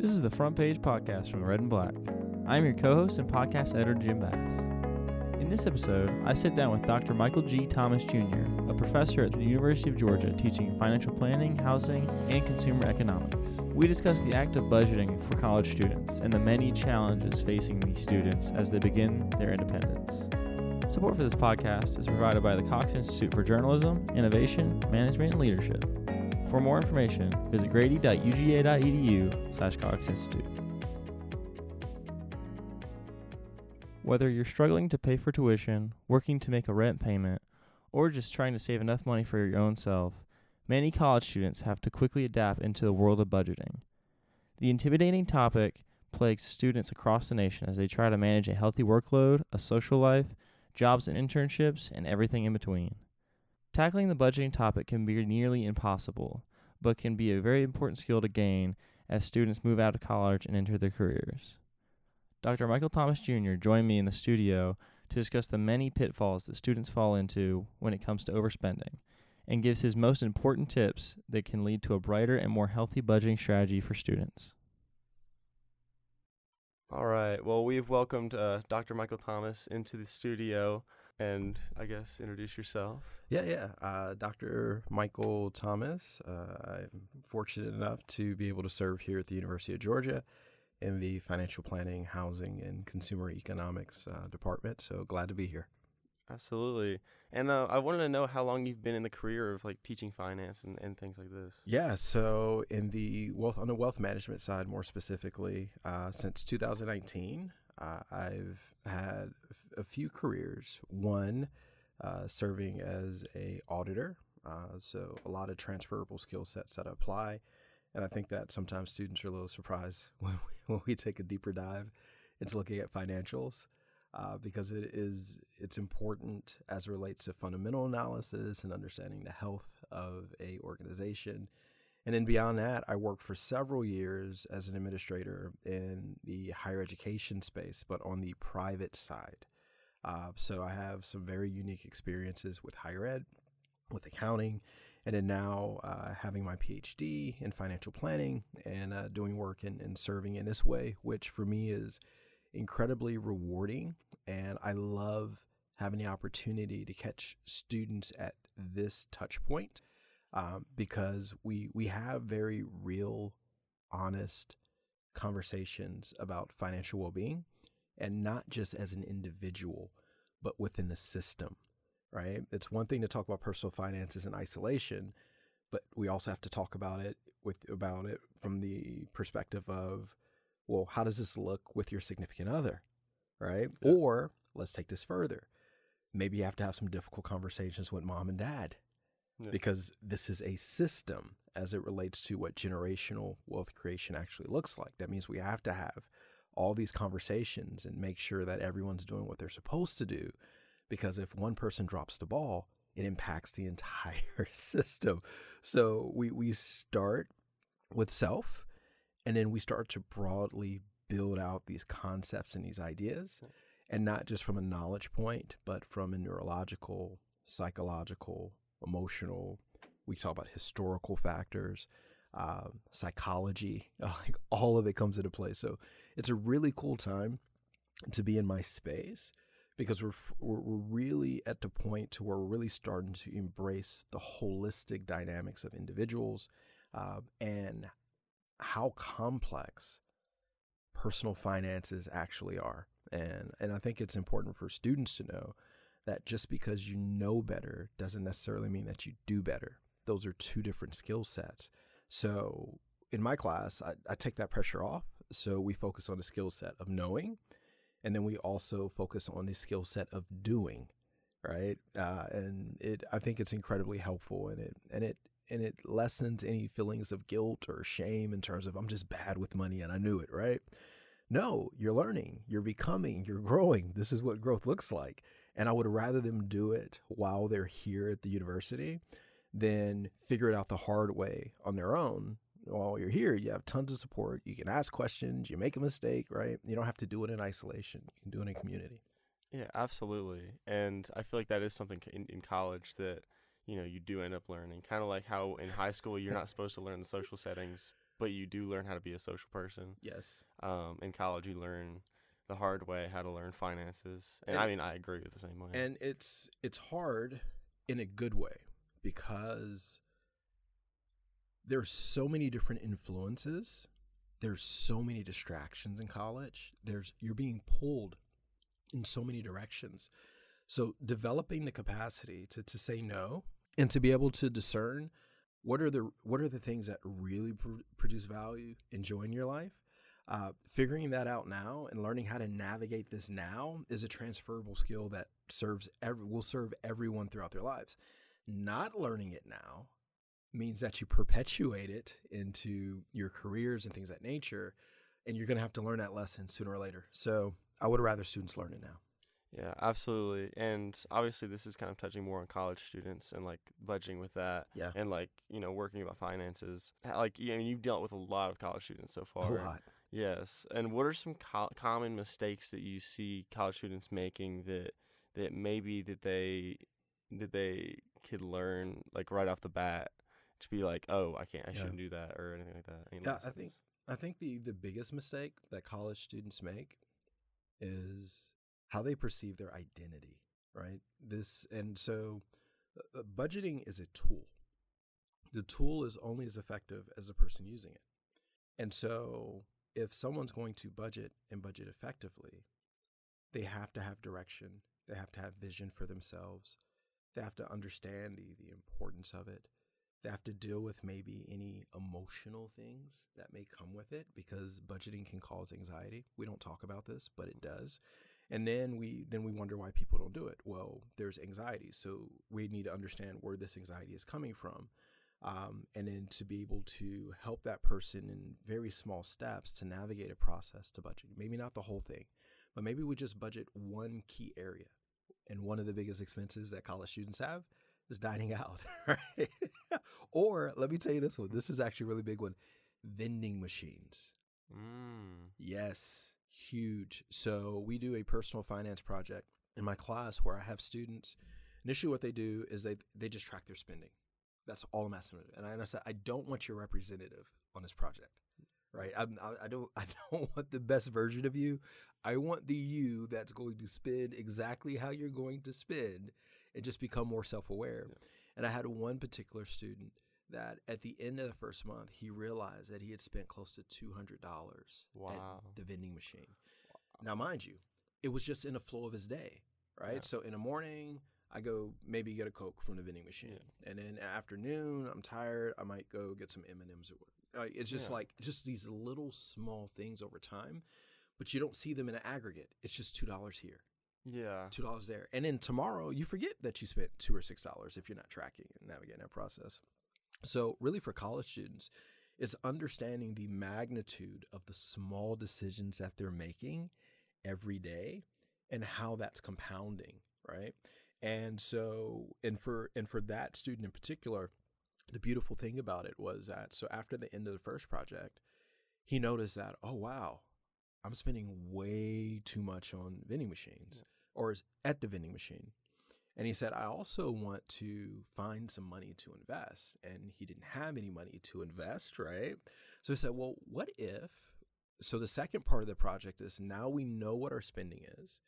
This is the Front Page Podcast from Red and Black. I'm your co-host and podcast editor, Jim Bass. In this episode, I sit down with Dr. Michael G. Thomas, Jr., a professor at the University of Georgia teaching financial planning, housing, and consumer economics. We discuss the act of budgeting for college students and the many challenges facing these students as they begin their independence. Support for this podcast is provided by the Cox Institute for Journalism, Innovation, Management, and Leadership. For more information, visit grady.uga.edu/Cox Institute. Whether you're struggling to pay for tuition, working to make a rent payment, or just trying to save enough money for your own self, many college students have to quickly adapt into the world of budgeting. The intimidating topic plagues students across the nation as they try to manage a healthy workload, a social life, jobs and internships, and everything in between. Tackling the budgeting topic can be nearly impossible, but can be a very important skill to gain as students move out of college and enter their careers. Dr. Michael Thomas, Jr. joined me in the studio to discuss the many pitfalls that students fall into when it comes to overspending, and gives his most important tips that can lead to a brighter and more healthy budgeting strategy for students. All right, well, we've welcomed Dr. Michael Thomas into the studio. And I guess introduce yourself. Dr. Michael Thomas. I'm fortunate enough to be able to serve here at the University of Georgia in the financial planning, housing, and consumer economics department. So glad to be here. Absolutely. And I wanted to know how long you've been in the career of like teaching finance and things like this. Yeah. So in the wealth, on the wealth management side, more specifically, since 2019. I've had a few careers, one serving as a auditor, so a lot of transferable skill sets that I apply, and I think that sometimes students are a little surprised when we take a deeper dive into looking at financials, because it's important as it relates to fundamental analysis and understanding the health of a organization. And then beyond that, I worked for several years as an administrator in the higher education space, but on the private side. So I have some very unique experiences with higher ed, with accounting, and then now having my PhD in financial planning and doing work and serving in this way, which for me is incredibly rewarding. And I love having the opportunity to catch students at this touch point. Because we have very real, honest conversations about financial well-being, and not just as an individual, but within the system, right? It's one thing to talk about personal finances in isolation, but we also have to talk about it from the perspective of, well, how does this look with your significant other, right? Yeah. Or let's take this further. Maybe you have to have some difficult conversations with mom and dad. Yeah. Because this is a system as it relates to what generational wealth creation actually looks like. That means we have to have all these conversations and make sure that everyone's doing what they're supposed to do, because if one person drops the ball, it impacts the entire system. So we start with self, and then we start to broadly build out these concepts and these ideas, and not just from a knowledge point, but from a neurological, psychological, emotional, we talk about historical factors, psychology, like all of it comes into play. So it's a really cool time to be in my space, because we're really at the point to where we're really starting to embrace the holistic dynamics of individuals, and how complex personal finances actually are. And I think it's important for students to know that just because you know better doesn't necessarily mean that you do better. Those are two different skill sets. So in my class, I take that pressure off. So we focus on the skill set of knowing, and then we also focus on the skill set of doing, right? I think it's incredibly helpful, and it lessens any feelings of guilt or shame in terms of I'm just bad with money and I knew it, right? No, you're learning, you're becoming, you're growing. This is what growth looks like. And I would rather them do it while they're here at the university than figure it out the hard way on their own. While you're here, you have tons of support. You can ask questions. You make a mistake, right? You don't have to do it in isolation. You can do it in community. Yeah, absolutely. And I feel like that is something in college that, you do end up learning. Kind of like how in high school, you're not supposed to learn the social settings but you do learn how to be a social person. Yes. In college, you learn the hard way how to learn finances. And I mean, I agree with the same way. And it's hard in a good way because there's so many different influences. There's so many distractions in college. You're being pulled in so many directions. So developing the capacity to say no and to be able to discern what are the things that really produce value, enjoy in your life, figuring that out now and learning how to navigate this now is a transferable skill that will serve everyone throughout their lives. Not learning it now means that you perpetuate it into your careers and things of that nature, and you're going to have to learn that lesson sooner or later. So I would rather students learn it now. Yeah, absolutely. And obviously this is kind of touching more on college students and like budgeting with that. Yeah. And like, you know, working about finances. Like, I mean, you've dealt with a lot of college students so far. A lot. Yes. And what are some common mistakes that you see college students making that maybe that they could learn like right off the bat to be like, oh, I shouldn't do that or anything like that? I think the biggest mistake that college students make is how they perceive their identity, right? So budgeting is a tool. The tool is only as effective as the person using it. And so if someone's going to budget and budget effectively, they have to have direction. They have to have vision for themselves. They have to understand the importance of it. They have to deal with maybe any emotional things that may come with it because budgeting can cause anxiety. We don't talk about this, but it does. And then we wonder why people don't do it. Well, there's anxiety, so we need to understand where this anxiety is coming from, and then to be able to help that person in very small steps to navigate a process to budget. Maybe not the whole thing, but maybe we just budget one key area. And one of the biggest expenses that college students have is dining out, right? Or let me tell you this one. This is actually a really big one. Vending machines. Mm. Yes. Huge. So we do a personal finance project in my class where I have students. Initially what they do is they just track their spending. That's all I'm asking them to do. And I said, I don't want your representative on this project, right? I don't want the best version of you. I want the you that's going to spend exactly how you're going to spend and just become more self-aware. Yeah. And I had one particular student that at the end of the first month, he realized that he had spent close to $200 at the vending machine. Wow. Now, mind you, it was just in the flow of his day, right? Yeah. So in the morning, I go maybe get a Coke from the vending machine. Yeah. And then afternoon, I'm tired. I might go get some M&Ms. It's just just these little small things over time, but you don't see them in an aggregate. It's just $2 here. Yeah. $2 there. And then tomorrow, you forget that you spent $2 or $6 if you're not tracking and navigating that process. So really for college students, it's understanding the magnitude of the small decisions that they're making every day and how that's compounding, right? And so, and for that student in particular, the beautiful thing about it was that, so after the end of the first project, he noticed that, oh, wow, I'm spending way too much on vending machines or at the vending machine. And he said, I also want to find some money to invest. And he didn't have any money to invest, right? So he said, well, what if? So the second part of the project is now we know what our spending is.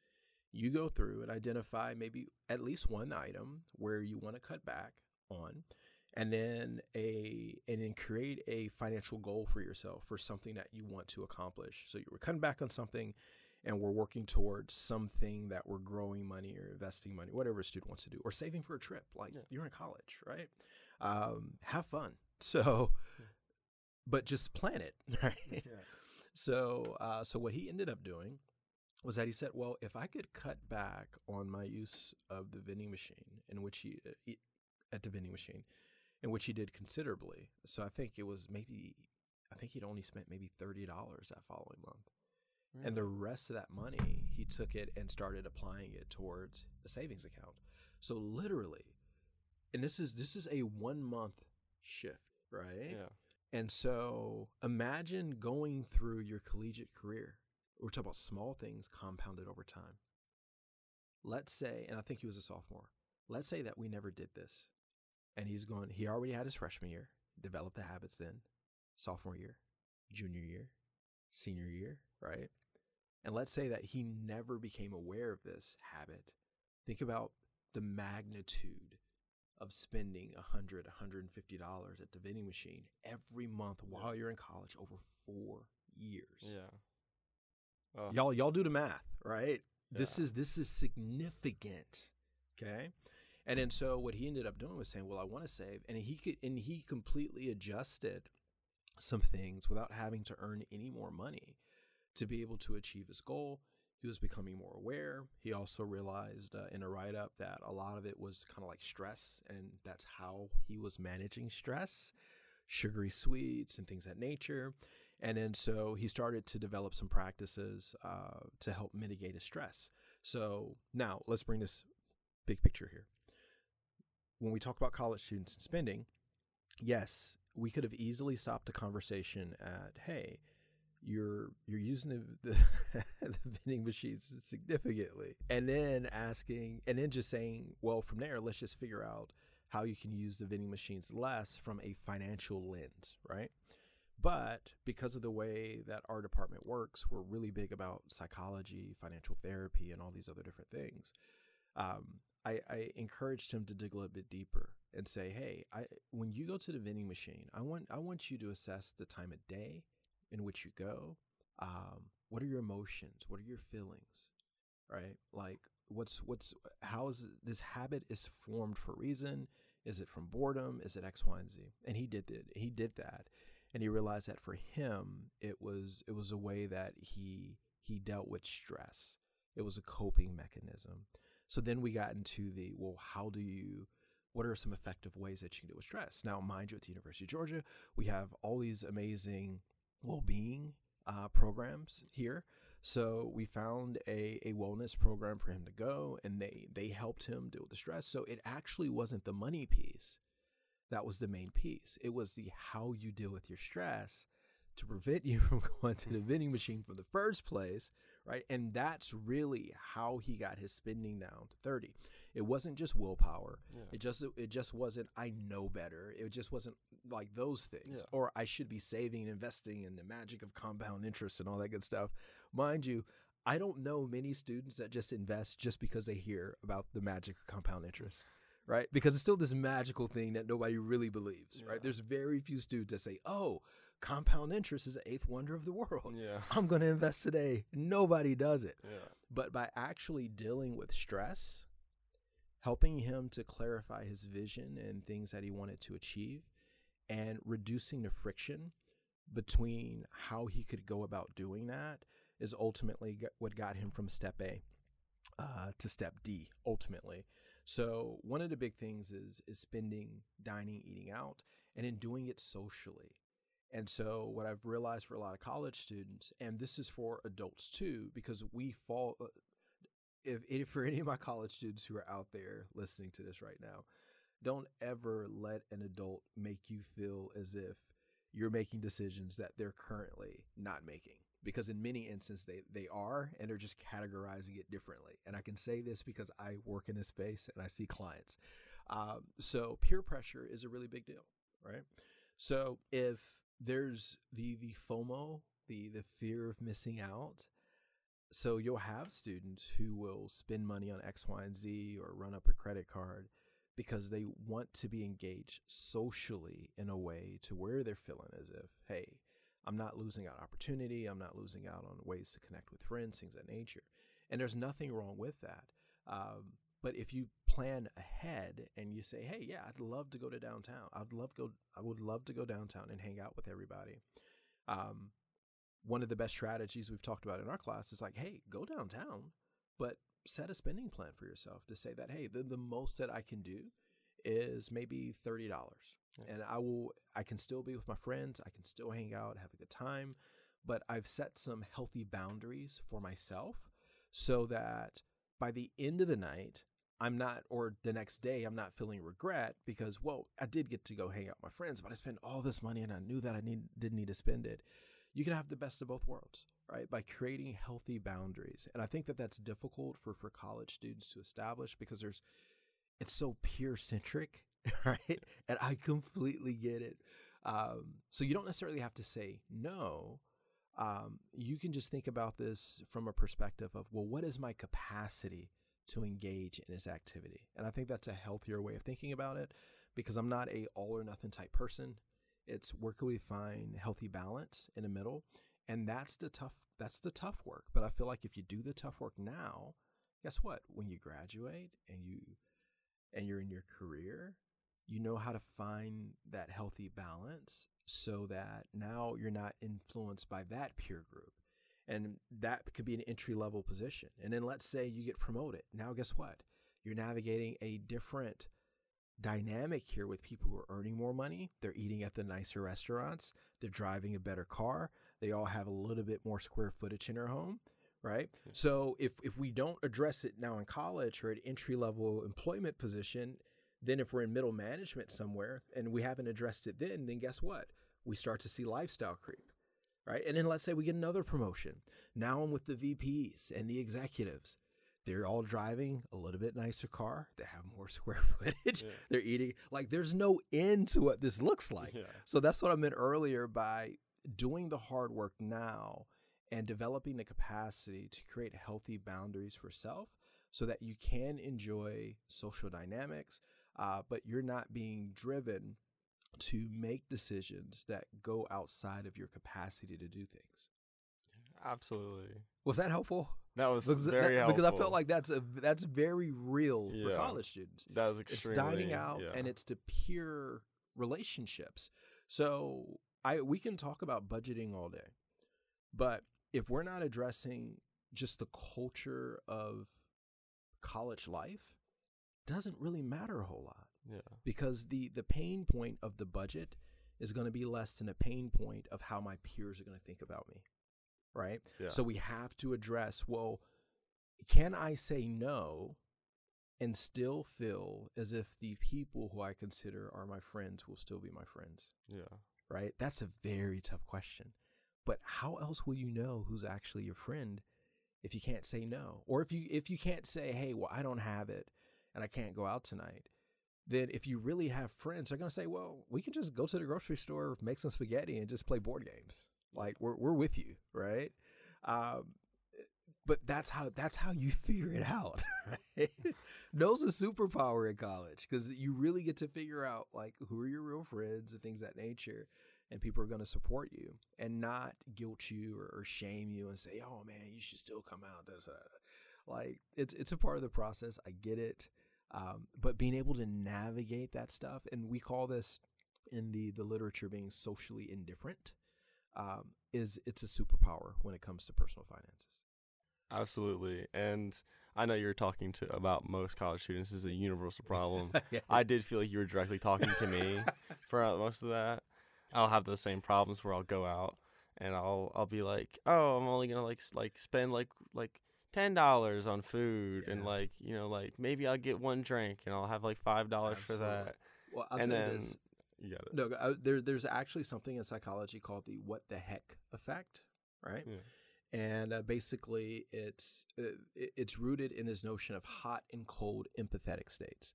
You go through and identify maybe at least one item where you want to cut back on, and then create a financial goal for yourself for something that you want to accomplish. So you were cutting back on something, and we're working towards something that we're growing money or investing money, whatever a student wants to do, or saving for a trip. You're in college, right? Have fun. So, but just plan it, right? Yeah. So what he ended up doing was that he said, well, if I could cut back on my use of the vending machine, in which he did considerably. So I think he'd only spent maybe $30 that following month. And the rest of that money, he took it and started applying it towards a savings account. So literally, and this is a 1 month shift, right? Yeah. And so imagine going through your collegiate career. We're talking about small things compounded over time. Let's say, and I think he was a sophomore. Let's say that we never did this. And he already had his freshman year, developed the habits then. sophomore year, junior year, senior year, right? And let's say that he never became aware of this habit. Think about the magnitude of spending $100, $150 at the vending machine every month while you're in college over 4 years. Yeah. Y'all do the math, right? Yeah. This is significant, okay? And then so what he ended up doing was saying, well, I want to save. And he completely adjusted some things without having to earn any more money to be able to achieve his goal. He was becoming more aware. He also realized in a write-up that a lot of it was kind of like stress, and that's how he was managing stress, sugary sweets and things of that nature. And then so he started to develop some practices to help mitigate his stress. So now let's bring this big picture here. When we talk about college students and spending, yes, we could have easily stopped the conversation at, hey, you're using the vending machines significantly, and then asking, and then just saying, well, from there, let's just figure out how you can use the vending machines less from a financial lens, right? But because of the way that our department works, we're really big about psychology, financial therapy, and all these other different things. I encouraged him to dig a little bit deeper and say, hey, when you go to the vending machine, I want you to assess the time of day in which you go. What are your emotions? What are your feelings? Right? Like how is this habit is formed for a reason? Is it from boredom? Is it X, Y, and Z? And he did that. And he realized that for him, it was a way that he dealt with stress. It was a coping mechanism. So then we got into the, well, what are some effective ways that you can deal with stress? Now, mind you, at the University of Georgia, we have all these amazing well-being programs here. So we found a wellness program for him to go, and they helped him deal with the stress. So it actually wasn't the money piece that was the main piece. It was the how you deal with your stress to prevent you from going to the vending machine from the first place, right? And that's really how he got his spending down to 30. It wasn't just willpower. Yeah. It just wasn't I know better. It just wasn't like those things. Yeah. Or I should be saving and investing in the magic of compound interest and all that good stuff. Mind you, I don't know many students that just invest just because they hear about the magic of compound interest, right? Because it's still this magical thing that nobody really believes, yeah, right? There's very few students that say, oh, compound interest is the eighth wonder of the world. Yeah. I'm going to invest today. Nobody does it. Yeah. But by actually dealing with stress, helping him to clarify his vision and things that he wanted to achieve, and reducing the friction between how he could go about doing that is ultimately what got him from step A to step D, ultimately. So one of the big things is spending, dining, eating out, and then doing it socially. And so what I've realized for a lot of college students, and this is for adults too, because we fall – If for any of my college students who are out there listening to this right now, don't ever let an adult make you feel as if you're making decisions that they're currently not making, because in many instances they are, and they're just categorizing it differently. And I can say this because I work in this space and I see clients. So peer pressure is a really big deal, right? So if there's the FOMO, the fear of missing out. So you'll have students who will spend money on X, Y, and Z, or run up a credit card because they want to be engaged socially in a way to where they're feeling as if, hey, I'm not losing out on opportunity. I'm not losing out on ways to connect with friends, things of that nature. And there's nothing wrong with that. But if you plan ahead and you say, hey, yeah, I'd love to go to downtown. I would love to go downtown and hang out with everybody. One of the best strategies we've talked about in our class is like, hey, go downtown, but set a spending plan for yourself to say that, hey, the most that I can do is maybe $30. Okay. And I can still be with my friends. I can still hang out, have a good time, but I've set some healthy boundaries for myself so that by the end of the night, the next day, I'm not feeling regret because, well, I did get to go hang out with my friends, but I spent all this money and I knew that I didn't need to spend it. You can have the best of both worlds, right? By creating healthy boundaries. And I think that that's difficult for college students to establish because it's so peer centric, right? And I completely get it. So you don't necessarily have to say no. You can just think about this from a perspective of, well, what is my capacity to engage in this activity? And I think that's a healthier way of thinking about it, because I'm not a all or nothing type person. It's where can we find healthy balance in the middle? And that's the tough work. But I feel like if you do the tough work now, guess what? When you graduate and you're in your career, you know how to find that healthy balance so that now you're not influenced by that peer group. And that could be an entry-level position. And then let's say you get promoted. Now, guess what? You're navigating a different dynamic here with people who are earning more money. They're eating at the nicer restaurants. They're driving a better car. They all have a little bit more square footage in their home, right? Mm-hmm. So if we don't address it now in college or at entry-level employment position, then if we're in middle management somewhere and we haven't addressed it then guess what? We start to see lifestyle creep, right? And then let's say we get another promotion. Now I'm with the VPs and the executives. They're all driving a little bit nicer car. They have more square footage. Yeah. They're eating. Like, there's no end to what this looks like. Yeah. So that's what I meant earlier by doing the hard work now and developing the capacity to create healthy boundaries for self so that you can enjoy social dynamics, but you're not being driven to make decisions that go outside of your capacity to do things. Absolutely. Was that helpful? That was very helpful. Because I felt like that's very real for college students. That was extremely. It's dining out and it's the peer relationships. So we can talk about budgeting all day, but if we're not addressing just the culture of college life, doesn't really matter a whole lot. Yeah. Because the pain point of the budget is going to be less than a pain point of how my peers are going to think about me. Right? Yeah. So we have to address, well, can I say no and still feel as if the people who I consider are my friends will still be my friends? Yeah. Right? That's a very tough question. But how else will you know who's actually your friend if you can't say no? Or if you can't say, hey, well, I don't have it and I can't go out tonight. Then if you really have friends, they're going to say, well, we can just go to the grocery store, make some spaghetti and just play board games. Like we're with you. Right. But that's how you figure it out. Right? No's a superpower in college because you really get to figure out like who are your real friends and things of that nature. And people are going to support you and not guilt you or shame you and say, oh, man, you should still come out. That's like it's a part of the process. I get it. But being able to navigate that stuff, and we call this in the literature being socially indifferent, it's a superpower when it comes to personal finances. Absolutely. And I know you're talking about most college students. This is a universal problem. Yeah. I did feel like you were directly talking to me for most of that. I'll have those same problems where I'll go out and I'll be like, oh, I'm only going to like spend like $10 on food and maybe I'll get one drink and I'll have like $5 for that. Well, I'll tell you this. You got it. No, there's actually something in psychology called the what the heck effect, right? Yeah. And basically it's rooted in this notion of hot and cold empathetic states.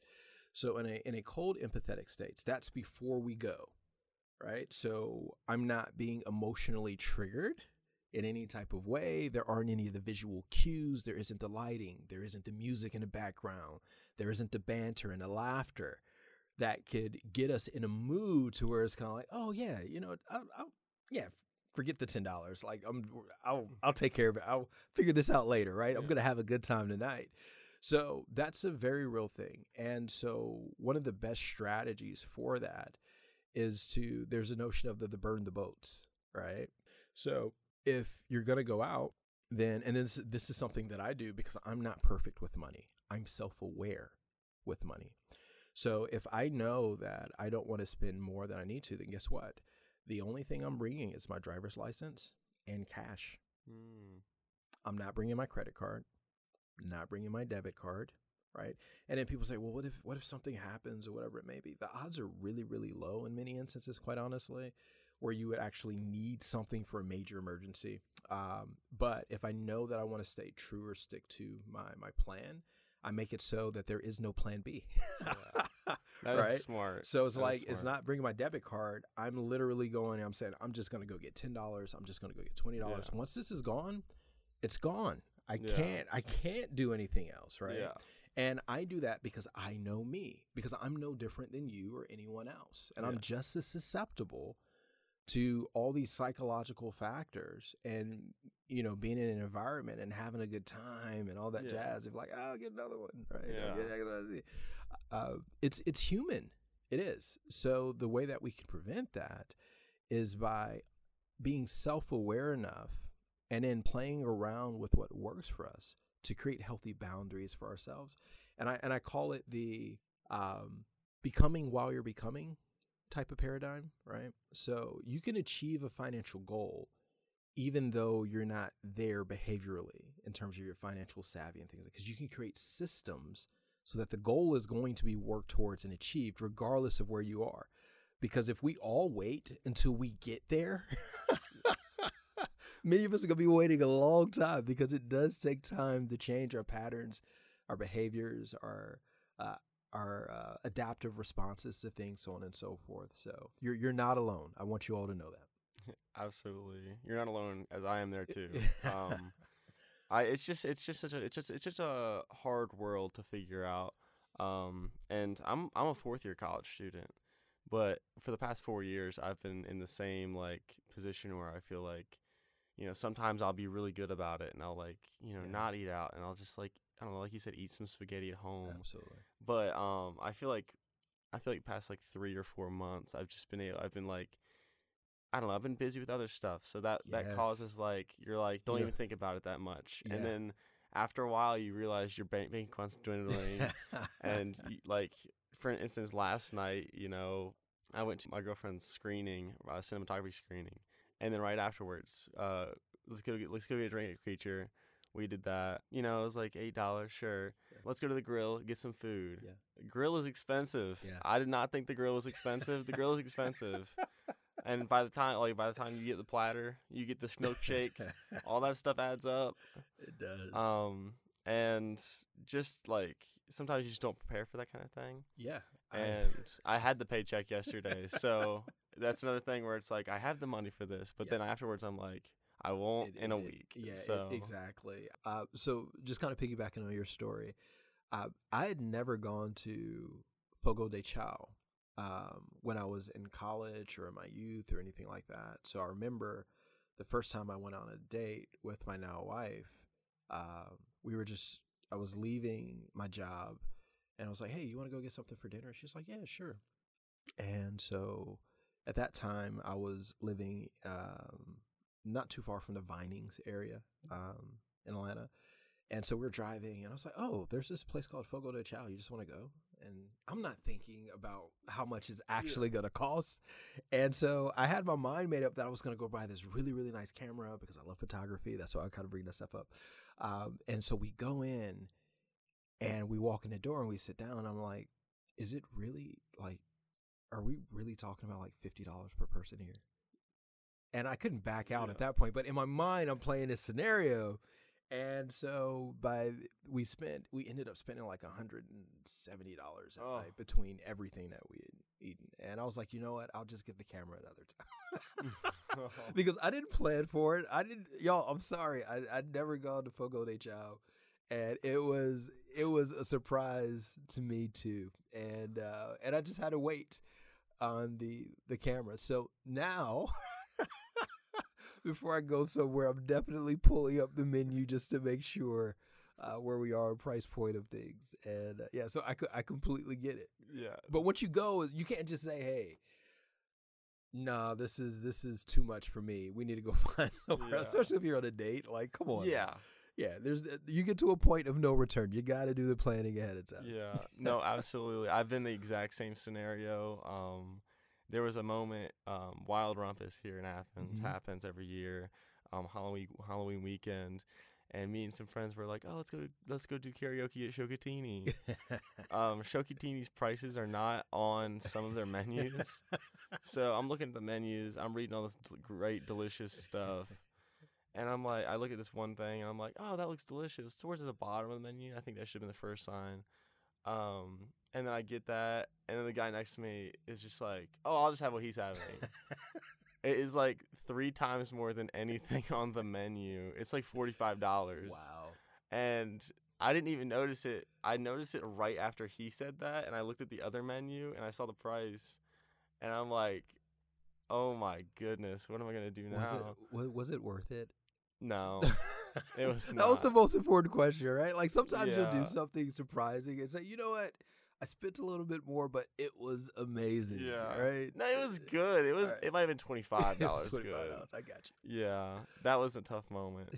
So in a cold empathetic states, that's before we go, right? So I'm not being emotionally triggered in any type of way. There aren't any of the visual cues. There isn't the lighting. There isn't the music in the background. There isn't the banter and the laughter that could get us in a mood to where it's kind of like, oh yeah, you know, I'll forget the $10. Like I'll take care of it. I'll figure this out later, right? Yeah. I'm gonna have a good time tonight. So that's a very real thing. And so one of the best strategies for that is there's a notion of the burn the boats, right? So if you're going to go out, this is something that I do because I'm not perfect with money. I'm self-aware with money. So if I know that I don't want to spend more than I need to, then guess what? The only thing I'm bringing is my driver's license and cash. Mm. I'm not bringing my credit card, not bringing my debit card, right? And then people say, well, what if something happens or whatever it may be? The odds are really, really low in many instances, quite honestly, where you would actually need something for a major emergency. But if I know that I want to stay true or stick to my plan, I make it so that there is no plan B. That is smart. So it's like, it's not bringing my debit card. I'm literally going, I'm saying, I'm just going to go get $10. I'm just going to go get $20. Yeah. Once this is gone, it's gone. I can't do anything else. Right. Yeah. And I do that because I know me, because I'm no different than you or anyone else. And I'm just as susceptible to all these psychological factors and, you know, being in an environment and having a good time and all that jazz. If like, oh, I'll get another one. Right. Yeah. It's human. It is. So the way that we can prevent that is by being self-aware enough and then playing around with what works for us to create healthy boundaries for ourselves. And I call it the becoming while you're becoming type of paradigm, right? So you can achieve a financial goal even though you're not there behaviorally in terms of your financial savvy and things like that, because you can create systems so that the goal is going to be worked towards and achieved regardless of where you are. Because if we all wait until we get there, many of us are going to be waiting a long time, because it does take time to change our patterns, our behaviors, our adaptive responses to things, so on and so forth. So you're not alone. I want you all to know that. Absolutely, you're not alone, as I am there too. It's just a hard world to figure out. And I'm a fourth year college student, but for the past 4 years, I've been in the same position where I feel like, you know, sometimes I'll be really good about it, and I'll not eat out, and I'll just I don't know, like you said, eat some spaghetti at home. Absolutely. But I feel like past 3 or 4 months, I've been busy with other stuff. So that causes don't even think about it that much. Yeah. And then after a while, you realize your bank account's dwindling. And for instance, last night, I went to my girlfriend's screening, cinematography screening, and then right afterwards, let's go get a drink at Creature. We did that. It was $8, sure. Yeah. Let's go to the grill, get some food. Yeah. The grill is expensive. Yeah. I did not think the grill was expensive. The grill is expensive. And by the time you get the platter, you get the milkshake, all that stuff adds up. It does. And just sometimes you just don't prepare for that kind of thing. Yeah. And I had the paycheck yesterday. So that's another thing where it's I have the money for this, but then afterwards I'm I won't in a week. Yeah, so. Exactly. So just kind of piggybacking on your story, I had never gone to Fogo de Chao when I was in college or in my youth or anything like that. So I remember the first time I went on a date with my now wife, I was leaving my job and I was like, hey, you want to go get something for dinner? She's like, yeah, sure. And so at that time I was living not too far from the Vinings area in Atlanta. And so we're driving and I was like, oh, there's this place called Fogo de Chao. You just want to go? And I'm not thinking about how much it's actually going to cost. And so I had my mind made up that I was going to go buy this really, really nice camera because I love photography. That's why I kind of bring that stuff up. And so we go in and we walk in the door and we sit down. And I'm like, is it really are we really talking about $50 per person here? And I couldn't back out at that point, but in my mind, I'm playing this scenario. And so we ended up spending $170 at night between everything that we had eaten. And I was like, you know what? I'll just get the camera another time because I didn't plan for it. I didn't, y'all. I'm sorry. I'd never gone to Fogo de Chao, and it was a surprise to me too. And I just had to wait on the camera. So now. Before I go somewhere, I'm definitely pulling up the menu just to make sure where we are, price point of things, and so I completely get it. Yeah. But once you go, you can't just say, "Hey, no, this is too much for me. We need to go find somewhere else." Especially if you're on a date. Come on. Yeah. Yeah. You get to a point of no return. You got to do the planning ahead of time. Yeah. No, absolutely. I've been the exact same scenario. There was a moment, Wild Rumpus here in Athens happens every year, Halloween weekend, and me and some friends were like, "Oh, let's go do karaoke at Shokitini." Shokitini's prices are not on some of their menus, so I'm looking at the menus, I'm reading all this great delicious stuff, and I'm I look at this one thing, and I'm "Oh, that looks delicious." Towards the bottom of the menu, I think that should have been the first sign. And then I get that, and then the guy next to me is just like, oh, I'll just have what he's having. It is like 3 times more than anything on the menu. It's like $45. Wow. And I didn't even notice it. I noticed it right after he said that, and I looked at the other menu, and I saw the price, and I'm like, oh, my goodness. What am I going to do now? Was it worth it? No. It was not. That was the most important question, right? Like, sometimes you'll do something surprising and say, you know what? I spent a little bit more, but it was amazing, right? No, it was good. It was. Right. It might have been $25 good. I got you. Yeah, that was a tough moment.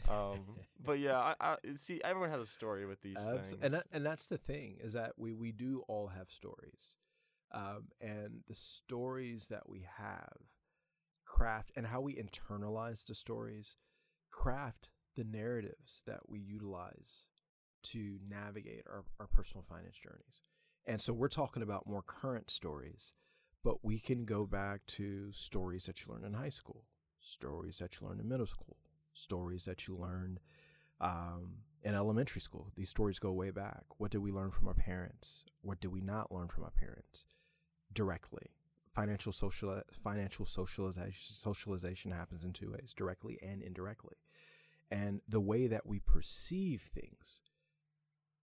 But yeah, I see, everyone has a story with these things. And that's the thing, is that we do all have stories. And the stories that we have craft, and how we internalize the stories, craft the narratives that we utilize to navigate our personal finance journeys. And so we're talking about more current stories, but we can go back to stories that you learned in high school, stories that you learned in middle school, stories that you learned in elementary school. These stories go way back. What did we learn from our parents? What did we not learn from our parents directly? Financial socialization happens in 2 ways, directly and indirectly. And the way that we perceive things,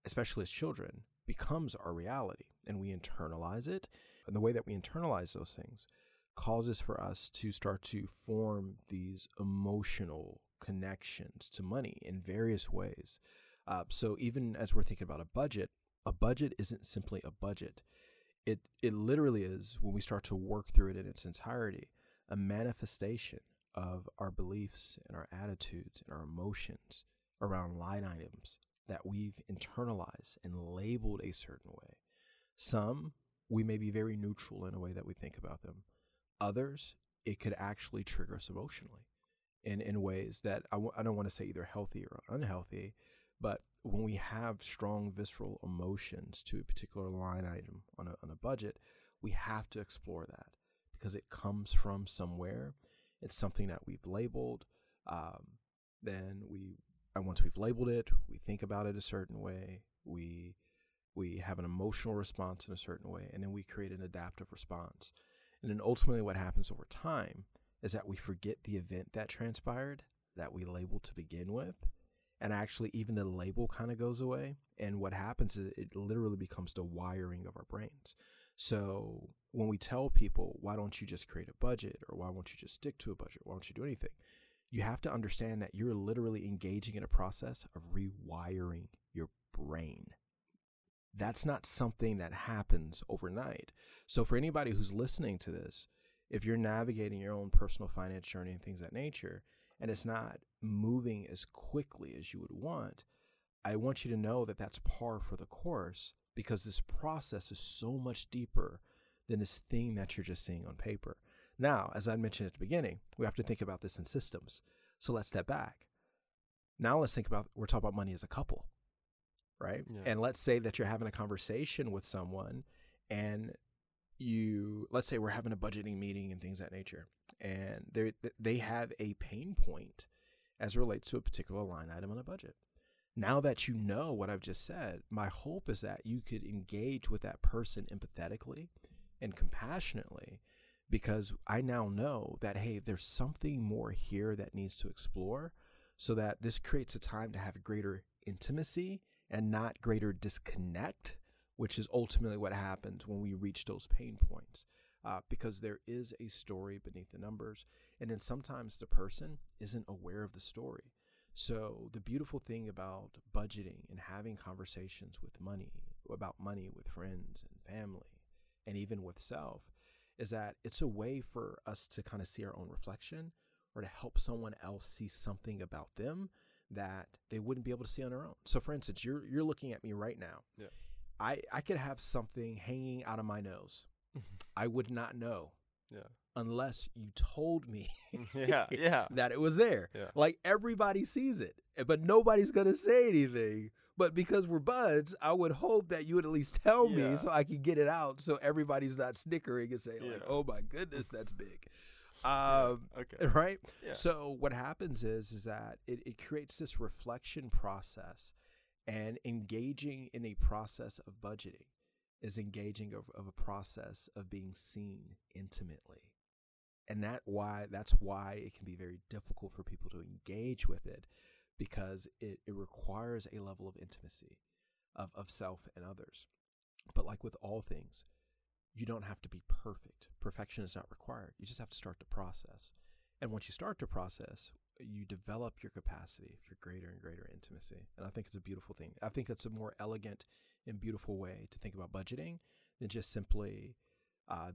especially as children, becomes our reality, and we internalize it. And the way that we internalize those things causes for us to start to form these emotional connections to money in various ways. So even as we're thinking about a budget isn't simply a budget. It literally is, when we start to work through it in its entirety, a manifestation of our beliefs and our attitudes and our emotions around line items that we've internalized and labeled a certain way. Some, we may be very neutral in a way that we think about them. Others, it could actually trigger us emotionally in ways that I don't want to say either healthy or unhealthy, but when we have strong visceral emotions to a particular line item on a budget, we have to explore that because it comes from somewhere. It's something that we've labeled. And once we've labeled it, we think about it a certain way, we have an emotional response in a certain way, and then we create an adaptive response. And then ultimately what happens over time is that we forget the event that transpired that we labeled to begin with, and actually even the label kind of goes away. And what happens is it literally becomes the wiring of our brains. So when we tell people, why don't you just create a budget, or why won't you just stick to a budget, why don't you do anything? You have to understand that you're literally engaging in a process of rewiring your brain. That's not something that happens overnight. So for anybody who's listening to this, if you're navigating your own personal finance journey and things of that nature, and it's not moving as quickly as you would want, I want you to know that that's par for the course, because this process is so much deeper than this thing that you're just seeing on paper. Now, as I mentioned at the beginning, we have to think about this in systems. So let's step back. Now let's think about, we're talking about money as a couple, right? Yeah. And let's say that you're having a conversation with someone, and let's say we're having a budgeting meeting and things of that nature. And they have a pain point as it relates to a particular line item on a budget. Now that you know what I've just said, my hope is that you could engage with that person empathetically and compassionately, because I now know that, hey, there's something more here that needs to explore, so that this creates a time to have greater intimacy and not greater disconnect, which is ultimately what happens when we reach those pain points, because there is a story beneath the numbers. And then sometimes the person isn't aware of the story. So the beautiful thing about budgeting and having conversations with money, about money with friends and family, and even with self, is that it's a way for us to kind of see our own reflection, or to help someone else see something about them that they wouldn't be able to see on their own. So for instance, you're looking at me right now. Yeah. I could have something hanging out of my nose. I would not know. Yeah. Unless you told me that it was there. Yeah. Like, everybody sees it, but nobody's going to say anything. But because we're buds, I would hope that you would at least tell me so I could get it out, so everybody's not snickering and saying, like, oh, my goodness, that's big. Okay. Right? Yeah. So what happens is that it creates this reflection process and engaging in a process of budgeting. is engaging of a process of being seen intimately. And that's why it can be very difficult for people to engage with it, because it requires a level of intimacy of self and others. But like with all things, you don't have to be perfect. Perfection is not required. You just have to start the process. And once you start the process, you develop your capacity for greater and greater intimacy. And I think it's a beautiful thing. I think that's a more elegant and beautiful way to think about budgeting than just simply,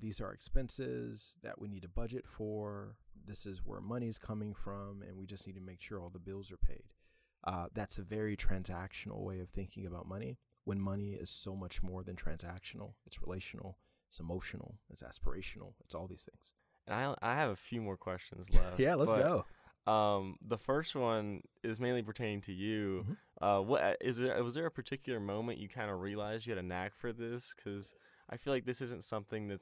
these are expenses that we need to budget for. This is where money is coming from, and we just need to make sure all the bills are paid. That's a very transactional way of thinking about money, when money is so much more than transactional. It's relational, it's emotional, it's aspirational, it's all these things. And I have a few more questions left. Yeah, let's go. The first one is mainly pertaining to you. Mm-hmm. Was there a particular moment you kind of realized you had a knack for this? Because I feel like this isn't something that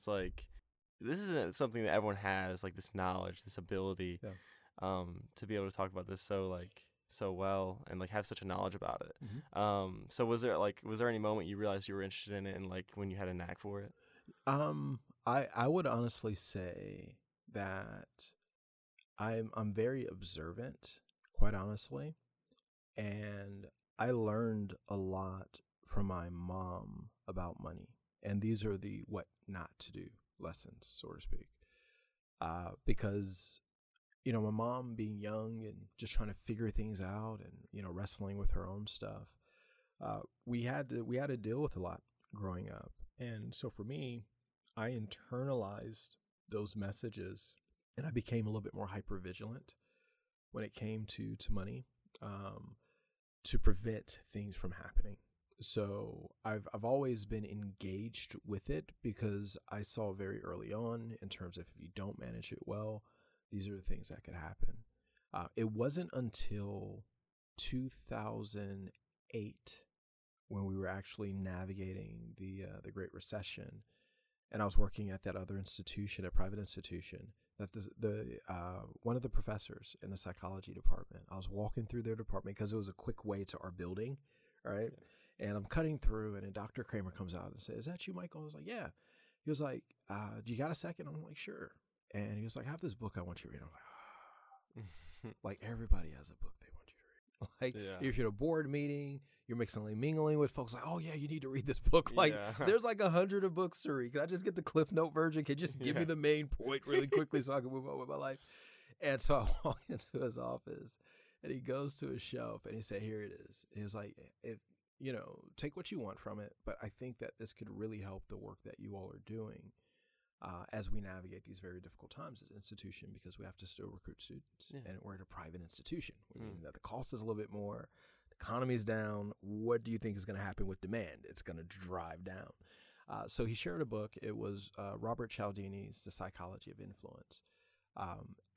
everyone has, like this knowledge, this ability, to be able to talk about this so well and like have such a knowledge about it. Mm-hmm. So was there any moment you realized you were interested in it and like when you had a knack for it? I would honestly say that I'm very observant, quite honestly, and I learned a lot from my mom about money. And these are the what not to do lessons, so to speak, because, you know, my mom being young and just trying to figure things out and, you know, wrestling with her own stuff, we had to deal with a lot growing up. And so for me, I internalized those messages and I became a little bit more hypervigilant when it came to money, to prevent things from happening. So I've always been engaged with it, because I saw very early on in terms of if you don't manage it well, these are the things that could happen. It wasn't until 2008 when we were actually navigating the Great Recession, and I was working at that other institution, a private institution, that one of the professors in the psychology department, I was walking through their department because it was a quick way to our building, right? And I'm cutting through, and then Dr. Kramer comes out and says, "Is that you, Michael?" I was like, "Yeah." He was like, "Do you got a second?" I'm like, "Sure." And he was like, "I have this book I want you to read." I'm like, oh. Like, everybody has a book they want you to read. Like, if you're at a board meeting, you're mingling with folks, like, "Oh yeah, you need to read this book." Like, there's like 100 of books to read. Can I just get the Cliff Note version? Can you just give me the main point really quickly so I can move on with my life? And so I walk into his office, and he goes to his shelf, and he said, "Here it is." And he was like, you know, take what you want from it, but I think that this could really help the work that you all are doing as we navigate these very difficult times as an institution, because we have to still recruit students, and we're at a private institution. We mean that the cost is a little bit more, the economy's down. What do you think is going to happen with demand? It's going to drive down. So he shared a book. It was Robert Cialdini's The Psychology of Influence,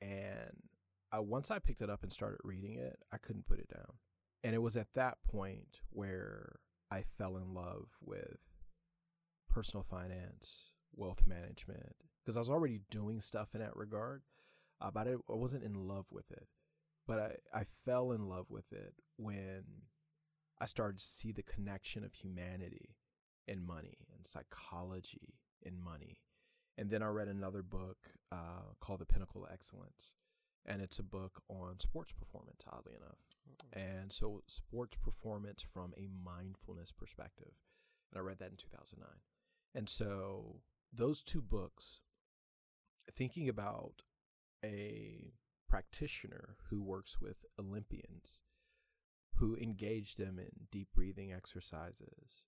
and once I picked it up and started reading it, I couldn't put it down. And it was at that point where I fell in love with personal finance, wealth management, because I was already doing stuff in that regard, but I wasn't in love with it. But I fell in love with it when I started to see the connection of humanity and money and psychology in money. And then I read another book called The Pinnacle of Excellence. And it's a book on sports performance, oddly enough. And so sports performance from a mindfulness perspective. And I read that in 2009. And so those two books, thinking about a practitioner who works with Olympians, who engage them in deep breathing exercises,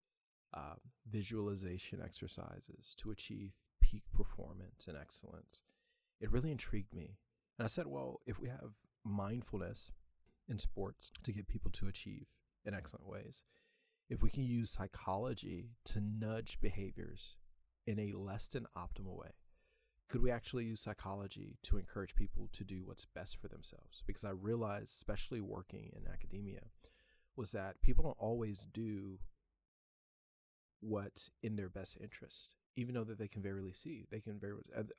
visualization exercises to achieve peak performance and excellence, it really intrigued me. And I said, well, if we have mindfulness in sports to get people to achieve in excellent ways, if we can use psychology to nudge behaviors in a less than optimal way, could we actually use psychology to encourage people to do what's best for themselves? Because I realized, especially working in academia, was that people don't always do what's in their best interest, even though that they can verily see. I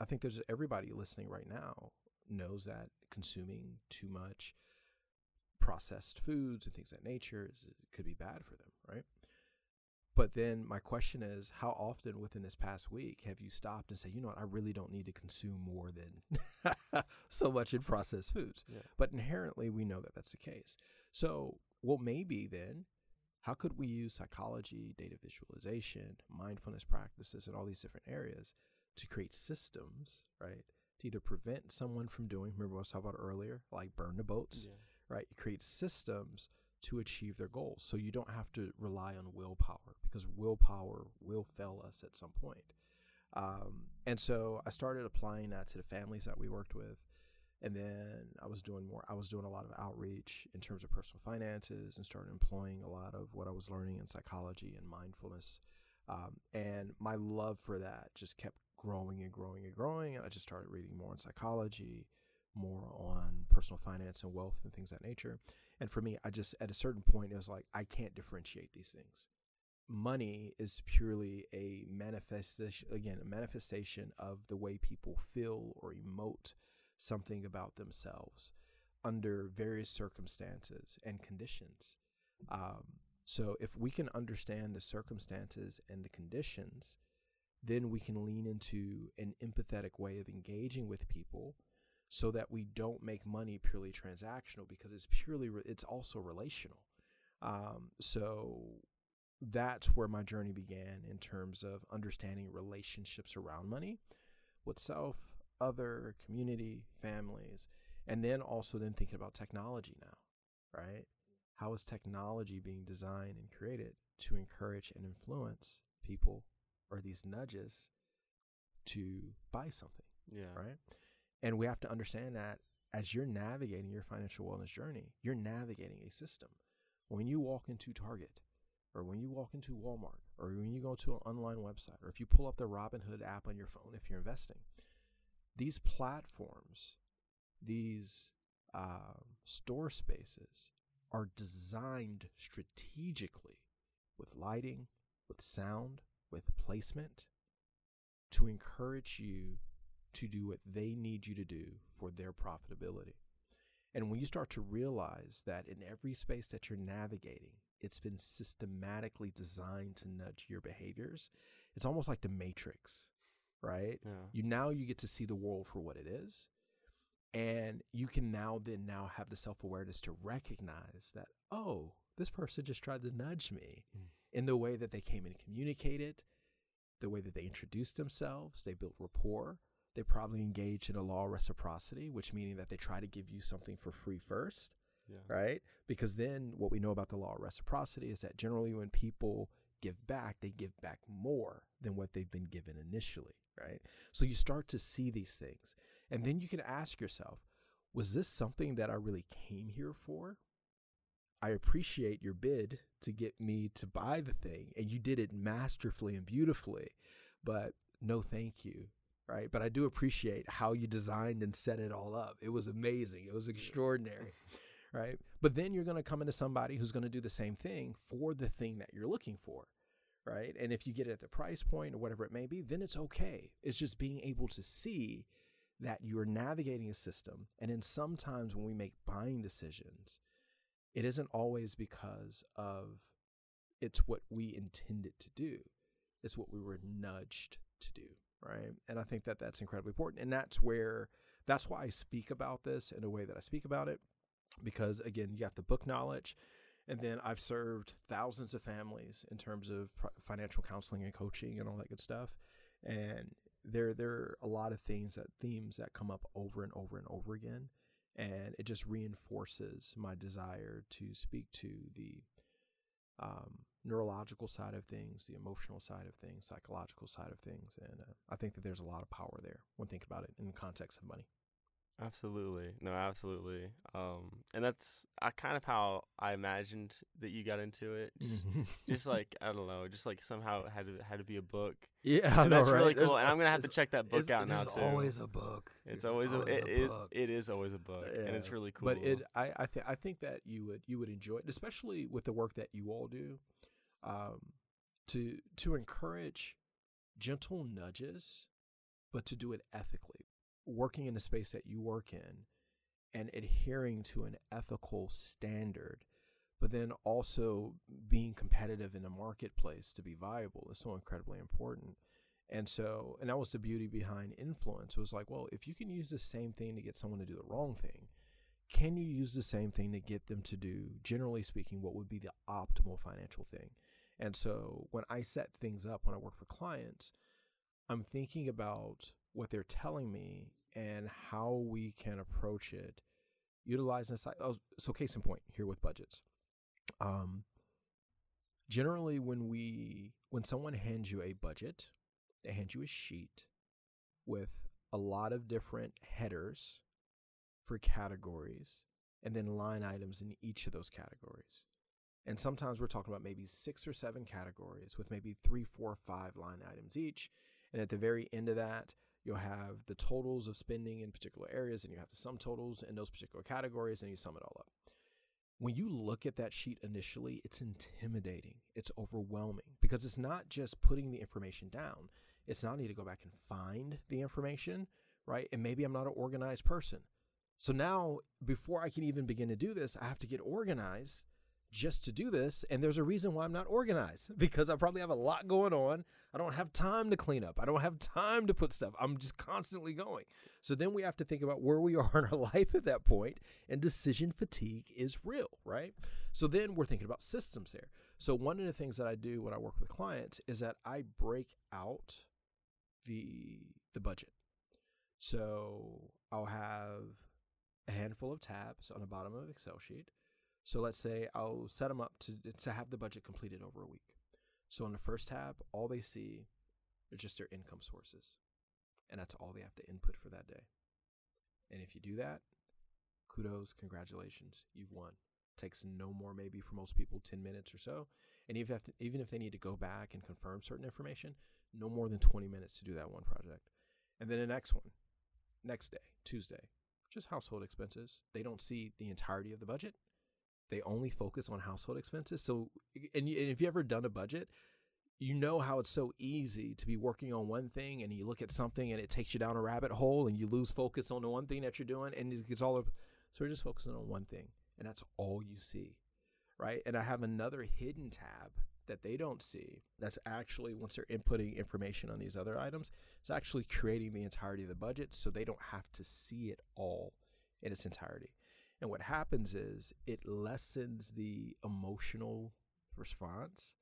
think there's everybody listening right now knows that consuming too much processed foods and things of that nature could be bad for them, right? But then my question is, how often within this past week have you stopped and said, you know what, I really don't need to consume more than so much in processed foods. Yeah. But inherently, we know that that's the case. So, well, maybe then, how could we use psychology, data visualization, mindfulness practices, and all these different areas to create systems, right, to either prevent someone from doing, remember what I was talking about earlier, like burn the boats, yeah. right? You create systems to achieve their goals. So you don't have to rely on willpower, because willpower will fail us at some point. And so I started applying that to the families that we worked with. And then I was doing a lot of outreach in terms of personal finances and started employing a lot of what I was learning in psychology and mindfulness. And my love for that just kept growing and growing and growing. And I just started reading more on psychology, more on personal finance and wealth and things of that nature. And for me, I just, at a certain point, it was like, I can't differentiate these things. Money is purely a manifestation of the way people feel or emote something about themselves under various circumstances and conditions. So if we can understand the circumstances and the conditions, then we can lean into an empathetic way of engaging with people, so that we don't make money purely transactional, because it's also relational. So that's where my journey began in terms of understanding relationships around money with self, other, community, families, and then also then thinking about technology now, right? How is technology being designed and created to encourage and influence people, or these nudges to buy something, yeah, right? And we have to understand that as you're navigating your financial wellness journey, you're navigating a system. When you walk into Target, or when you walk into Walmart, or when you go to an online website, or if you pull up the Robinhood app on your phone if you're investing, these platforms, these store spaces are designed strategically with lighting, with sound, with placement to encourage you to do what they need you to do for their profitability. And when you start to realize that in every space that you're navigating, it's been systematically designed to nudge your behaviors, it's almost like the Matrix, right? Yeah. You get to see the world for what it is, and you can now have the self-awareness to recognize that, oh, this person just tried to nudge me in the way that they came and communicated, the way that they introduced themselves, they built rapport. They probably engage in a law of reciprocity, which meaning that they try to give you something for free first, yeah. right? Because then what we know about the law of reciprocity is that generally when people give back, they give back more than what they've been given initially, right? So you start to see these things. And then you can ask yourself, was this something that I really came here for? I appreciate your bid to get me to buy the thing, and you did it masterfully and beautifully, but no thank you. Right. But I do appreciate how you designed and set it all up. It was amazing. It was extraordinary. Right. But then you're going to come into somebody who's going to do the same thing for the thing that you're looking for. Right. And if you get it at the price point or whatever it may be, then it's OK. It's just being able to see that you're navigating a system. And then sometimes when we make buying decisions, it isn't always because of it's what we intended to do. It's what we were nudged to do. Right. And I think that that's incredibly important. And that's why I speak about this in a way that I speak about it, because, again, you got the book knowledge. And then I've served thousands of families in terms of financial counseling and coaching and all that good stuff. And there are a lot of themes that come up over and over and over again. And it just reinforces my desire to speak to the neurological side of things, the emotional side of things, psychological side of things. And I think that there's a lot of power there when thinking about it in the context of money. Absolutely. No, absolutely. And that's kind of how I imagined that you got into it. Just like, I don't know, just like somehow it had to be a book. Yeah, I know, that's right? Really cool. And I'm going to have to check that book out now, too. It's always a book. It is always a book, yeah. And it's really cool. But I think that you would enjoy it, especially with the work that you all do. To encourage gentle nudges, but to do it ethically, working in the space that you work in and adhering to an ethical standard but then also being competitive in the marketplace to be viable is so incredibly important. And so, and that was the beauty behind influence. It was like, well, if you can use the same thing to get someone to do the wrong thing, can you use the same thing to get them to do, generally speaking, what would be the optimal financial thing? And so when I set things up, when I work for clients, I'm thinking about what they're telling me and how we can approach it, utilizing this. So case in point here with budgets. Generally, when someone hands you a budget, they hand you a sheet with a lot of different headers for categories and then line items in each of those categories. And sometimes we're talking about maybe 6 or 7 categories with maybe 3, 4, 5 line items each. And at the very end of that, you'll have the totals of spending in particular areas, and you have the sum totals in those particular categories, and you sum it all up. When you look at that sheet initially, it's intimidating. It's overwhelming because it's not just putting the information down. It's not need to go back and find the information, right? And maybe I'm not an organized person. So now, before I can even begin to do this, I have to get organized just to do this. And there's a reason why I'm not organized, because I probably have a lot going on. I don't have time to clean up. I don't have time to put stuff. I'm just constantly going. So then we have to think about where we are in our life at that point. And decision fatigue is real, right? So then we're thinking about systems there. So one of the things that I do when I work with clients is that I break out the budget. So I'll have a handful of tabs on the bottom of an Excel sheet. So let's say I'll set them up to have the budget completed over a week. So on the first tab, all they see are just their income sources. And that's all they have to input for that day. And if you do that, kudos, congratulations, you've won. Takes no more, maybe for most people, 10 minutes or so. And even if they need to go back and confirm certain information, no more than 20 minutes to do that one project. And then the next one, next day, Tuesday, just household expenses. They don't see the entirety of the budget. They only focus on household expenses. So, and if you've ever done a budget, you know how it's so easy to be working on one thing and you look at something and it takes you down a rabbit hole and you lose focus on the one thing that you're doing and it gets all over. So we're just focusing on one thing and that's all you see, right? And I have another hidden tab that they don't see. That's actually, once they're inputting information on these other items, it's actually creating the entirety of the budget so they don't have to see it all in its entirety. And what happens is it lessens the emotional response.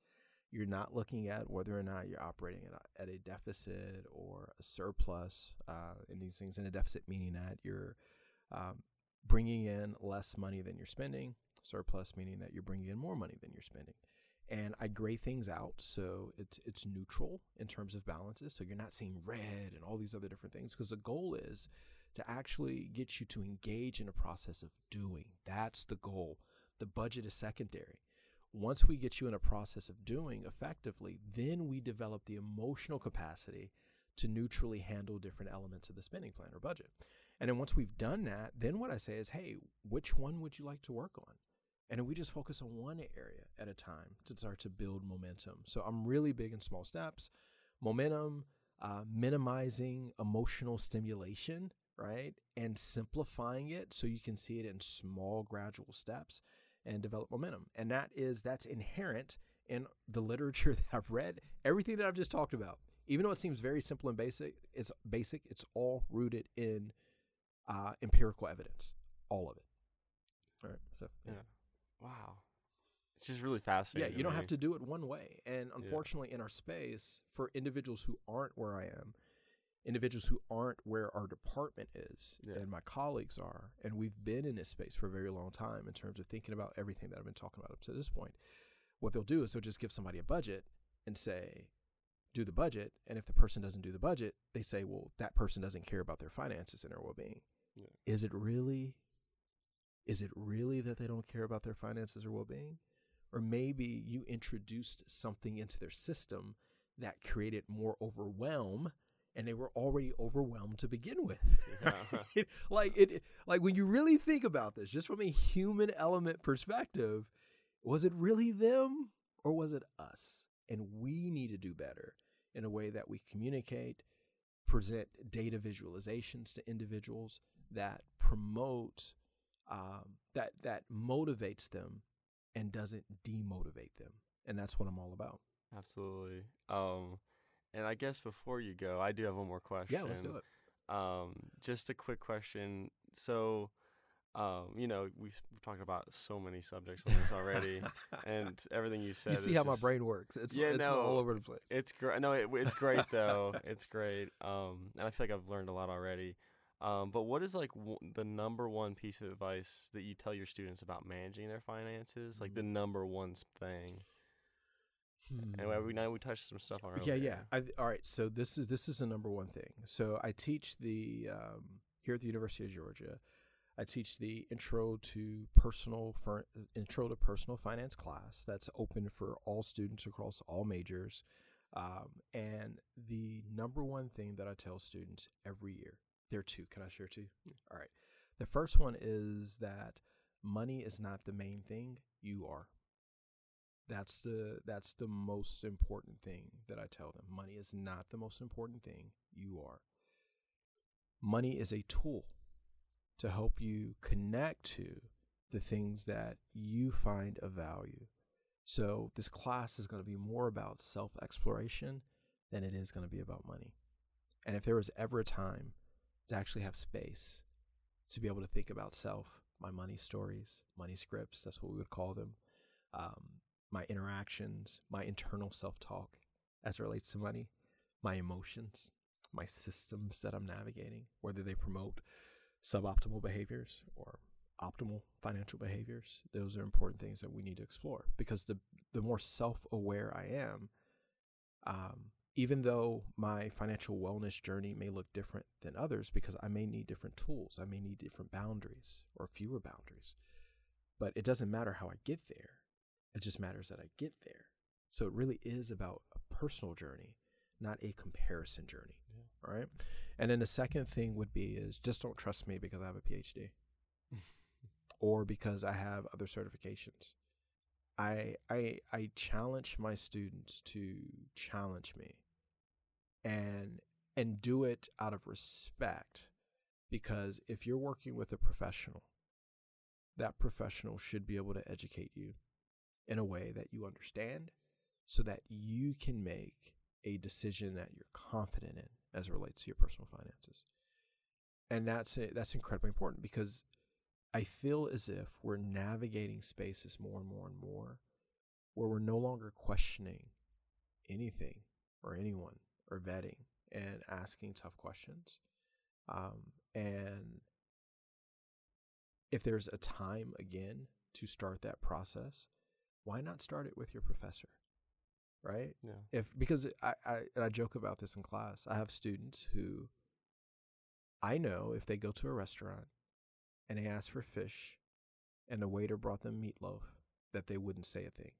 You're not looking at whether or not you're operating at a deficit or a surplus in these things. And a deficit meaning that you're bringing in less money than you're spending. Surplus meaning that you're bringing in more money than you're spending. And I gray things out so it's neutral in terms of balances. So you're not seeing red and all these other different things because the goal is to actually get you to engage in a process of doing. That's the goal. The budget is secondary. Once we get you in a process of doing effectively, then we develop the emotional capacity to neutrally handle different elements of the spending plan or budget. And then once we've done that, then what I say is, hey, which one would you like to work on? And then we just focus on one area at a time to start to build momentum. So I'm really big in small steps, momentum, minimizing emotional stimulation, right? And simplifying it so you can see it in small gradual steps and develop momentum. And that's inherent in the literature that I've read. Everything that I've just talked about, even though it seems very simple and basic, it's all rooted in empirical evidence, all of it. All right. So, yeah. Wow. It's just really fascinating. Yeah, you don't have to do it one way. And unfortunately in our space, for individuals who aren't where I am, individuals who aren't where our department is and my colleagues are, and we've been in this space for a very long time in terms of thinking about everything that I've been talking about up to this point, what they'll do is they'll just give somebody a budget and say, do the budget. And if the person doesn't do the budget, they say, well, that person doesn't care about their finances and their well-being. Yeah. Is it really that they don't care about their finances or well-being? Or maybe you introduced something into their system that created more overwhelm, and they were already overwhelmed to begin with. Yeah. Like when you really think about this, just from a human element perspective, was it really them or was it us? And we need to do better in a way that we communicate, present data visualizations to individuals that promote, that motivates them and doesn't demotivate them. And that's what I'm all about. Absolutely. And I guess before you go, I do have one more question. Yeah, let's do it. Just a quick question. So, you know, we've talked about so many subjects on this already, and everything you said. You see how my brain works. It's all over the place. It's great. No, it's great though. It's great. And I feel like I've learned a lot already. But what is like the number one piece of advice that you tell your students about managing their finances? Like the number one thing. Anyway, we touched some stuff on. Yeah. All right. So this is the number one thing. So I teach here at the University of Georgia, I teach the Intro to Personal Finance class. That's open for all students across all majors. And the number one thing that I tell students every year, there are two. Can I share two? Yeah. All right. The first one is that money is not the main thing. You are. That's the most important thing that I tell them. Money is not the most important thing. You are. Money is a tool to help you connect to the things that you find of value. So this class is going to be more about self-exploration than it is going to be about money. And if there was ever a time to actually have space to be able to think about self, my money stories, money scripts, that's what we would call them, my interactions, my internal self-talk as it relates to money, my emotions, my systems that I'm navigating, whether they promote suboptimal behaviors or optimal financial behaviors, those are important things that we need to explore, because the more self-aware I am, even though my financial wellness journey may look different than others, because I may need different tools, I may need different boundaries or fewer boundaries, but it doesn't matter how I get there. It just matters that I get there. So it really is about a personal journey, not a comparison journey. Yeah. All right. And then the second thing would be is just don't trust me because I have a PhD or because I have other certifications. I challenge my students to challenge me and do it out of respect, because if you're working with a professional, that professional should be able to educate you in a way that you understand so that you can make a decision that you're confident in as it relates to your personal finances. And that's incredibly important, because I feel as if we're navigating spaces more and more and more where we're no longer questioning anything or anyone or vetting and asking tough questions. And if there's a time again to start that process, why not start it with your professor, right? Yeah. Because I joke about this in class. I have students who I know if they go to a restaurant and they ask for fish and the waiter brought them meatloaf, that they wouldn't say a thing,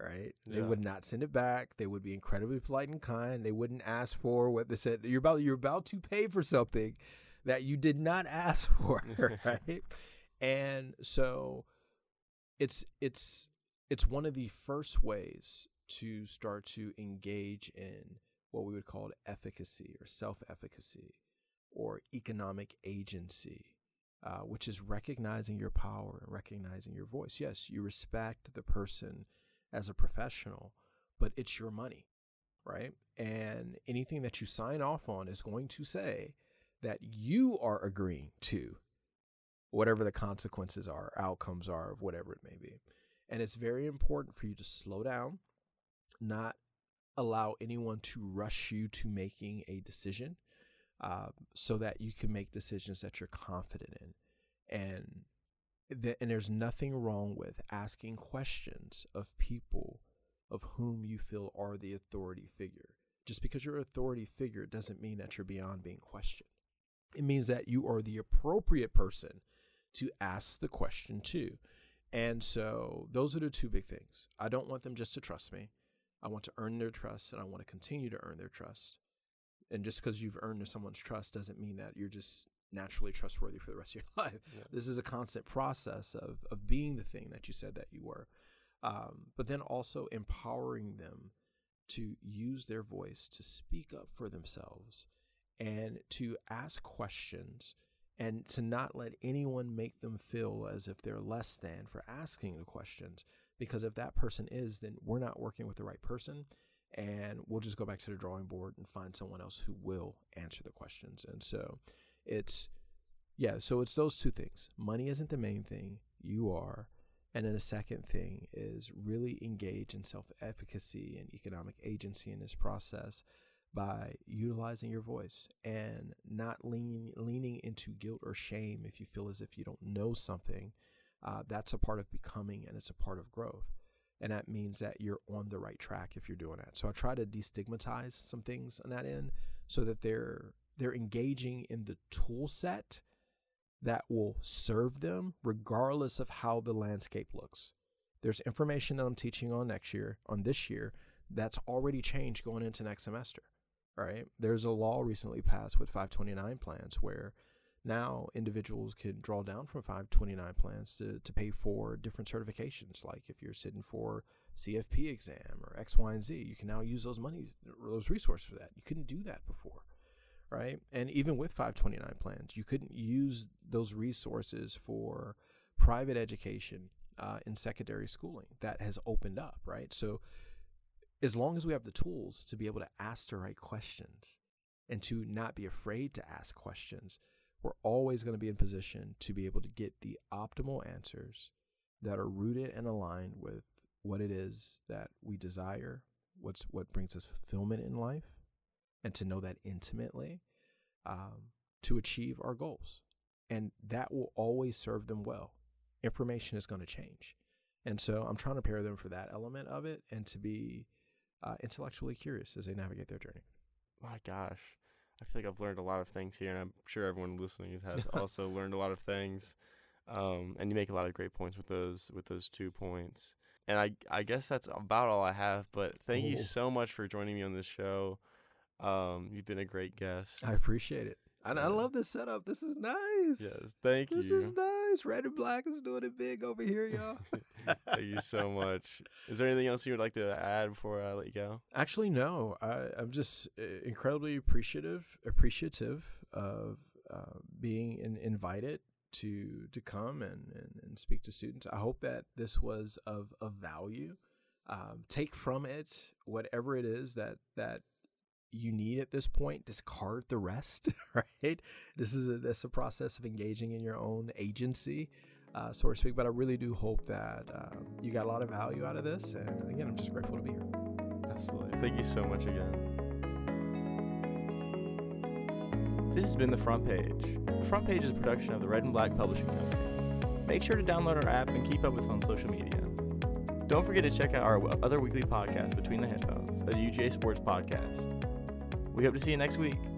right? Yeah. They would not send it back. They would be incredibly polite and kind. They wouldn't ask for what they said. You're about to pay for something that you did not ask for, right? And so It's one of the first ways to start to engage in what we would call efficacy or self-efficacy or economic agency, which is recognizing your power and recognizing your voice. Yes, you respect the person as a professional, but it's your money, right? And anything that you sign off on is going to say that you are agreeing to whatever the consequences are, outcomes are, whatever it may be. And it's very important for you to slow down, not allow anyone to rush you to making a decision, so that you can make decisions that you're confident in. And there's nothing wrong with asking questions of people of whom you feel are the authority figure. Just because you're an authority figure doesn't mean that you're beyond being questioned. It means that you are the appropriate person to ask the question to. And so those are the two big things. I don't want them just to trust me. I want to earn their trust, and I want to continue to earn their trust. And just because you've earned someone's trust doesn't mean that you're just naturally trustworthy for the rest of your life. Yeah. This is a constant process of being the thing that you said that you were. But then also empowering them to use their voice to speak up for themselves and to ask questions and to not let anyone make them feel as if they're less than for asking the questions, because if that person is, then we're not working with the right person, and we'll just go back to the drawing board and find someone else who will answer the questions. And so it's those two things. Money isn't the main thing, you are. And then the second thing is really engage in self-efficacy and economic agency in this process by utilizing your voice and not leaning into guilt or shame if you feel as if you don't know something. That's a part of becoming, and it's a part of growth. And that means that you're on the right track if you're doing that. So I try to destigmatize some things on that end so that they're engaging in the tool set that will serve them regardless of how the landscape looks. There's information that I'm teaching on this year, that's already changed going into next semester, right? There's a law recently passed with 529 plans where now individuals can draw down from 529 plans to pay for different certifications. Like if you're sitting for CFP exam or X, Y, and Z, you can now use those resources for that. You couldn't do that before. Right. And even with 529 plans, you couldn't use those resources for private education in secondary schooling. That has opened up. Right. So as long as we have the tools to be able to ask the right questions and to not be afraid to ask questions, we're always going to be in position to be able to get the optimal answers that are rooted and aligned with what it is that we desire, what brings us fulfillment in life, and to know that intimately to achieve our goals. And that will always serve them well. Information is going to change. And so I'm trying to prepare them for that element of it and to be intellectually curious as they navigate their journey. My gosh. I feel like I've learned a lot of things here, and I'm sure everyone listening has also learned a lot of things. And you make a lot of great points with those 2 points. And I guess that's about all I have, but thank you so much for joining me on this show. You've been a great guest. I appreciate it. And I love this setup. This is nice. Yes, thank you. This is nice. Red and Black is doing it big over here, y'all. Thank you so much. Is there anything else you would like to add before I let you go? Actually, no. I'm just incredibly appreciative of being invited to come and speak to students. I hope that this was of value. Take from it whatever it is that you need at this point. Discard the rest, right? That's a process of engaging in your own agency, so to speak. But I really do hope that you got a lot of value out of this. And again, I'm just grateful to be here. Absolutely. Thank you so much again. This has been The Front Page. The Front Page is a production of the Red and Black Publishing Company. Make sure to download our app and keep up with us on social media. Don't forget to check out our other weekly podcast, Between the Headphones, a UGA sports podcast. We hope to see you next week.